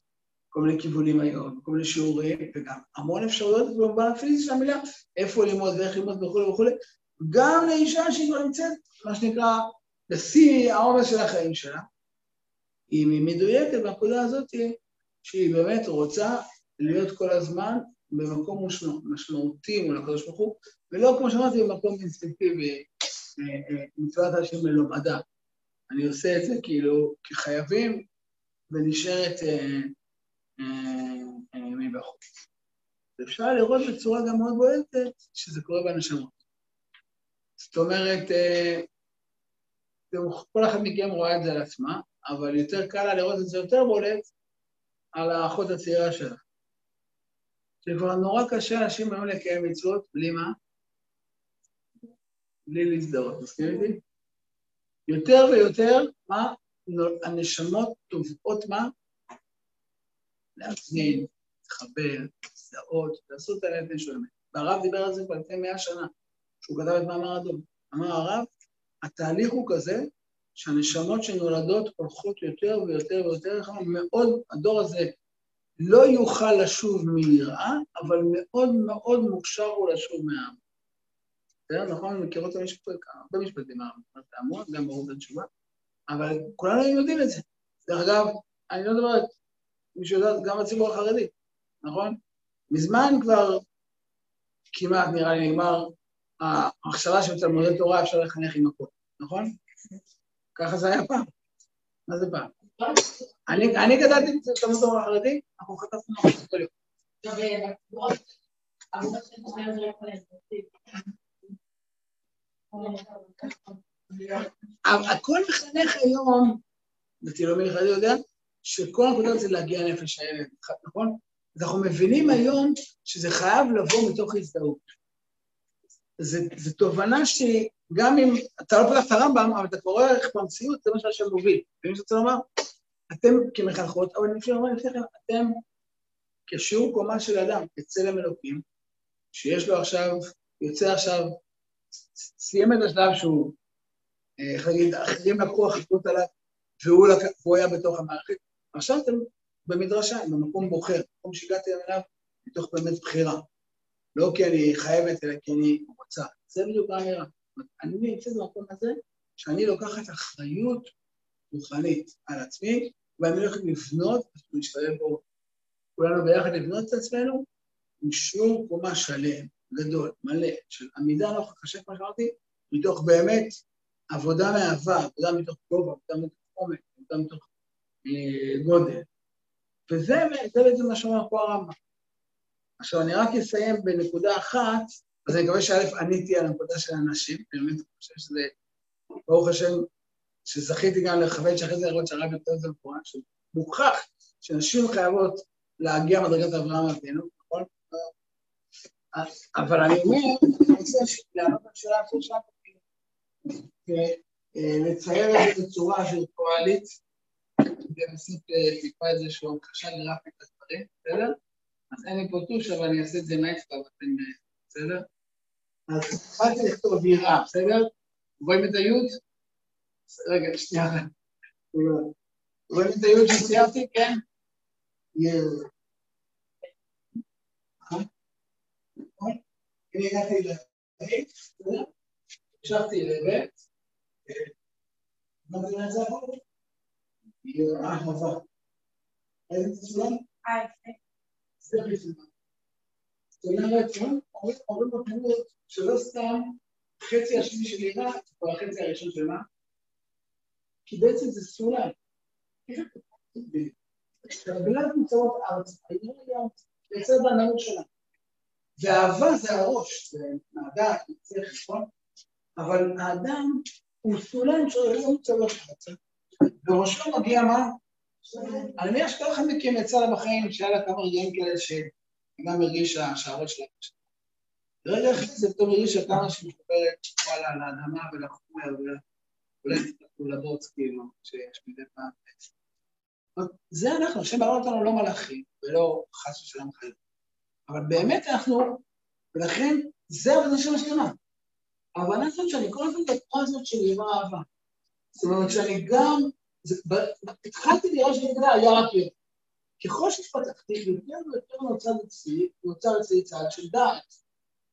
כל מיני כיוונים היום, כל מיני שיעורים, וגם המון אפשרויות, ובמובן הפיזי של המילה, איפה ללמוד ואיך ללמוד וכו'. גם לאישה שהיא כבר נמצאת, מה שנקרא, בשיא העומס של החיים שלה, אם היא מדויקת בנקודה הזאת, שהיא באמת רוצה להיות כל הזמן במקום משמעותי מול הקדוש ברוך הוא, ולא כמו שאמרתי במקום אינסטינקטיבי, מצוות השם ללומדה. אני עושה את זה כאילו כחייבים, ונשארת מבחוץ. אפשר לראות בצורה גם מאוד בועטת שזה קורה בנשמות. זאת אומרת, כל אחד מכם רואה את זה על עצמה, אבל יותר קל לה לראות את זה יותר בולט על האחות הצעירה שלה. שכבר נורא קשה אנשים היום לקיים מצוות, בלי מה? בלי להזדהות, מסכים איתי? יותר ויותר, מה? הנשמות טובעות מה? להפגין, להתחבר, להזדהות, לעשות את הנפש של האמת. והרב דיבר על זה כבר לפני 100 שנה, שהוא כתב את מאמר אדום. אמר הרב, התהליך הוא כזה, שהנשמות שנולדות הולכות יותר ויותר ויותר, מאוד, הדור הזה לא יוכל לשוב מיראה, אבל מאוד מוכשר הוא לשוב מהעם. זה נכון, מכירות במשפטים העמוד, גם ברוב התשובה, אבל כולנו יודעים את זה. דרך אגב, אני לא דבר, מי שיודעת, גם הציבור החרדי, נכון? מזמן כבר כמעט נראה לי נגמר, ההכשרה שבתלמודי תורה אפשר לחנך עם הכל, נכון? ככה זה היה פעם. מה זה פעם? אני גדלתי את תלמוד תורה החרדי, אנחנו חטפנו את כל יום. טוב, עבודה של תורה זה לא כולל. הכל מחנך היום, ותילומי לך יודע, שכל הנקודה זה להגיע לנפש הילד, נכון? אז אנחנו מבינים היום שזה חייב לבוא מתוך הזדהות. זו תובנה שגם אם אתה לא פותח את הרמב"ם, אבל אתה קורא איך במציאות, זה מה שהשם מוביל. ואם שאתה לומר, אתם כמחנכות, אבל לפני לומר לפניכם, אתם כשיעור קומה של אדם, כצלם אלוקים, שיש לו עכשיו, יוצא עכשיו, סיים את השלב שהוא, איך להגיד, אחרים לקחו החלטות עליו, והוא היה בתוך המערכת. עכשיו אתם במדרשה, במקום בוחר, במקום שהגעתי אליו, מתוך באמת בחירה. לא כי אני חייבת, אלא כי אני רוצה. זה בדיוק האמירה. אני נמצאת במקום הזה, שאני לוקחת אחריות רוחנית על עצמי, ואני הולכת לבנות, אנחנו נשתלב פה, כולנו ביחד לבנות את עצמנו, עם שיעור קומה שלם, גדול, מלא, של עמידה לא חשב מה שאמרתי, מתוך באמת עבודה מאהבה, עבודה מתוך גובה, עבודה מתוך עומק, עבודה מתוך גודל. וזה מה שאומר פה הרמב"ם. עכשיו אני רק אסיים בנקודה אחת, אז אני מקווה שא' עניתי על הנקודה של הנשים, באמת אני חושב שזה, ברוך השם, שזכיתי גם לחוות שאחרי זה לראות שהרב יותר זה מפורש, שמוכח שנשים חייבות להגיע מדרגת אברהם אבינו, נכון? אבל אני אומר, אני רוצה לענות על שאלה אחרי שעה, ולצייר את זה בצורה וירטואלית, ולנסות לקרוא את זה שהוא קשה לראות את הדברים, בסדר? אז אין לי פה טוש, אבל אני אעשה את זה מהאצבע, בסדר? אז באתי לכתוב ביראה, בסדר? רואים את היוד? רגע, שנייה. רואים את היוד שציירתי, כן? יראה. אני הגעתי לבית, בסדר? הקשבתי לבית, מה זה נעצרו? יראה חווה. איזה תסולם? זה בסדר. זאת אומרת, אומרים בפעילות שלא סתם חצי השני של יראה, או החצי הראשון של מה? כי בעצם זה סולם. כשהרגלת נמצאות ארץ, היו היום יוצא בעננות שלה. והאהבה זה הראש, זה נעדה, זה חשבון, אבל האדם הוא סולם שלא נמצאות ארץ. בראשו מגיע מה? אני אומר שכל אחד מכם יצא לה בחיים, שהיה לה כמה רגעים כאלה ש... גם הרגישה שהראש שלה קשה. ברגע אחרי זה פתאום הרגישה כמה שמחוברת וואלה לאדמה ולחומר ואולי לבוץ כאילו שיש מדי פעם. זה אנחנו, השם ברא אותנו לא מלאכים ולא חס ושלום חיים. אבל באמת אנחנו, ולכן זה העבודה של השלמה. ההבנה הזאת שאני כל הזמן בתקופה הזאת שלי עם האהבה. זאת אומרת שאני גם, התחלתי לראות שנגדה היה רק יום. ככל שהתפתחתי, יותר ויותר נוצר אצלי צד של דעת.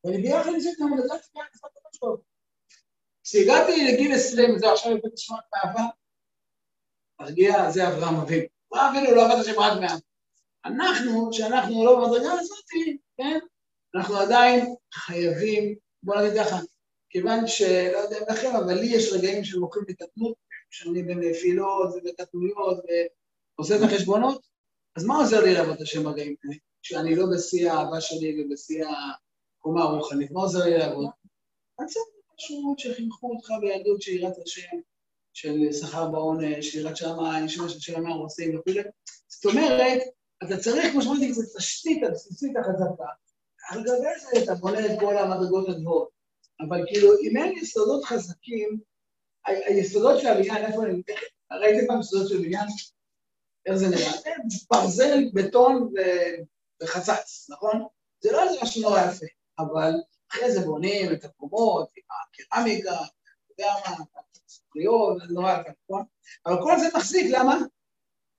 ואני ביחד עם זה גם לדעת כאן לצפת המשקוב. כשהגעתי לגיל 20, זה עכשיו יפה תשמעת מהאהבה, הרגיע זה אברהם אבינו. מה אבינו? לא עבד השם רק מעט. אנחנו, שאנחנו לא במדרגה הזאת, כן? אנחנו עדיין חייבים, בואו נגיד ככה, כיוון שלא יודע אם לכם, אבל לי יש רגעים שמוכרים בתתנות, שאני בנפילות ובתתנויות, ועושה את החשבונות, אז מה עוזר לי לעבוד את השם הרגעים כאלה? כשאני לא בשיא האהבה שלי ובשיא הקומה הרוחנית, מה עוזר לי לעבוד? אני צריך משהו שחינכו אותך ביהדות, שיראת השם, של שכר בעונש, שיראת שמיים, של מה רוצים וכו'. זאת אומרת, אתה צריך, כמו שאמרתי, כזו תשתית הבסיסית החזקה, על גבי זה אתה בונה את כל המדרגות הגבוהות. אבל כאילו, אם אין יסודות חזקים, היסודות של הבניין, איפה אני מתכת? ראיתם פעם יסודות של הבניין? איך זה נראה? ברזל, בטון וחצץ, נכון? זה לא איזה משהו נורא יפה, אבל אחרי זה בונים את הקומות, עם הקרמיקה, גם הספריות, זה נורא יפה, נכון? אבל כל זה מחזיק, למה?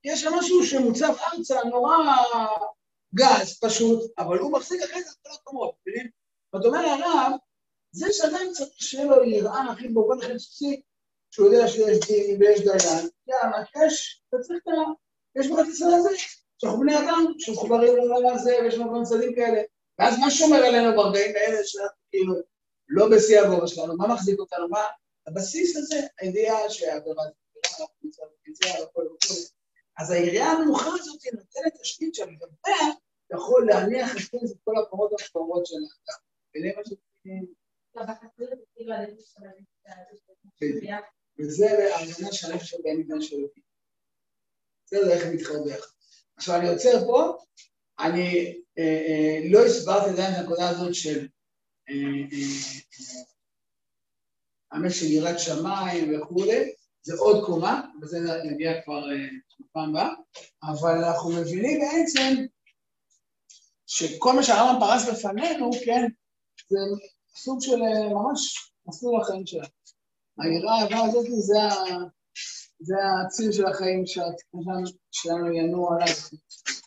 יש שם משהו שמוצב ארצה, נורא גז פשוט, אבל הוא מחזיק אחרי זה כל הקומות, מבינים? זאת אומרת, הרב, זה שעדיין צריך שיהיה לו יראה, אחי, באופן חלצי, שהוא יודע שיש דין ויש דיין, יאללה, אתה צריך את ה... יש בו את הסד הזה, שאנחנו בני אדם, שמחוברים לדבר הזה, ויש לנו צדים כאלה. ואז מה שומר אלינו ברגעים האלה שאנחנו כאילו לא בשיא הגובה שלנו, מה מחזיק אותנו, מה? הבסיס הזה, הידיעה שהגובה זה נראה, נמצא, הכל וכל. אז העירייה המנוחה הזאת נותנת תשתית שהמדבר יכול להניח את כל הפרות והפרות של האדם. ולמה שתקידים... לא, בחסיר את כאילו הלב של הלב. וזה ההבנה שלנו שבאמת שלנו. זה איך מתחרדך. עכשיו אני יוצר פה, אני לא הסברתי עדיין את הנקודה הזאת של האמת של יראת שמיים וכו', זה עוד קומה, וזה נגיע כבר פעם הבאה, אבל אנחנו מבינים בעצם שכל מה שהרמב"ם פרס בפנינו, כן, זה סוג של ממש מסלול החיים שלנו. היראה הזאת זה הציר של החיים שלנו ינוע עליו.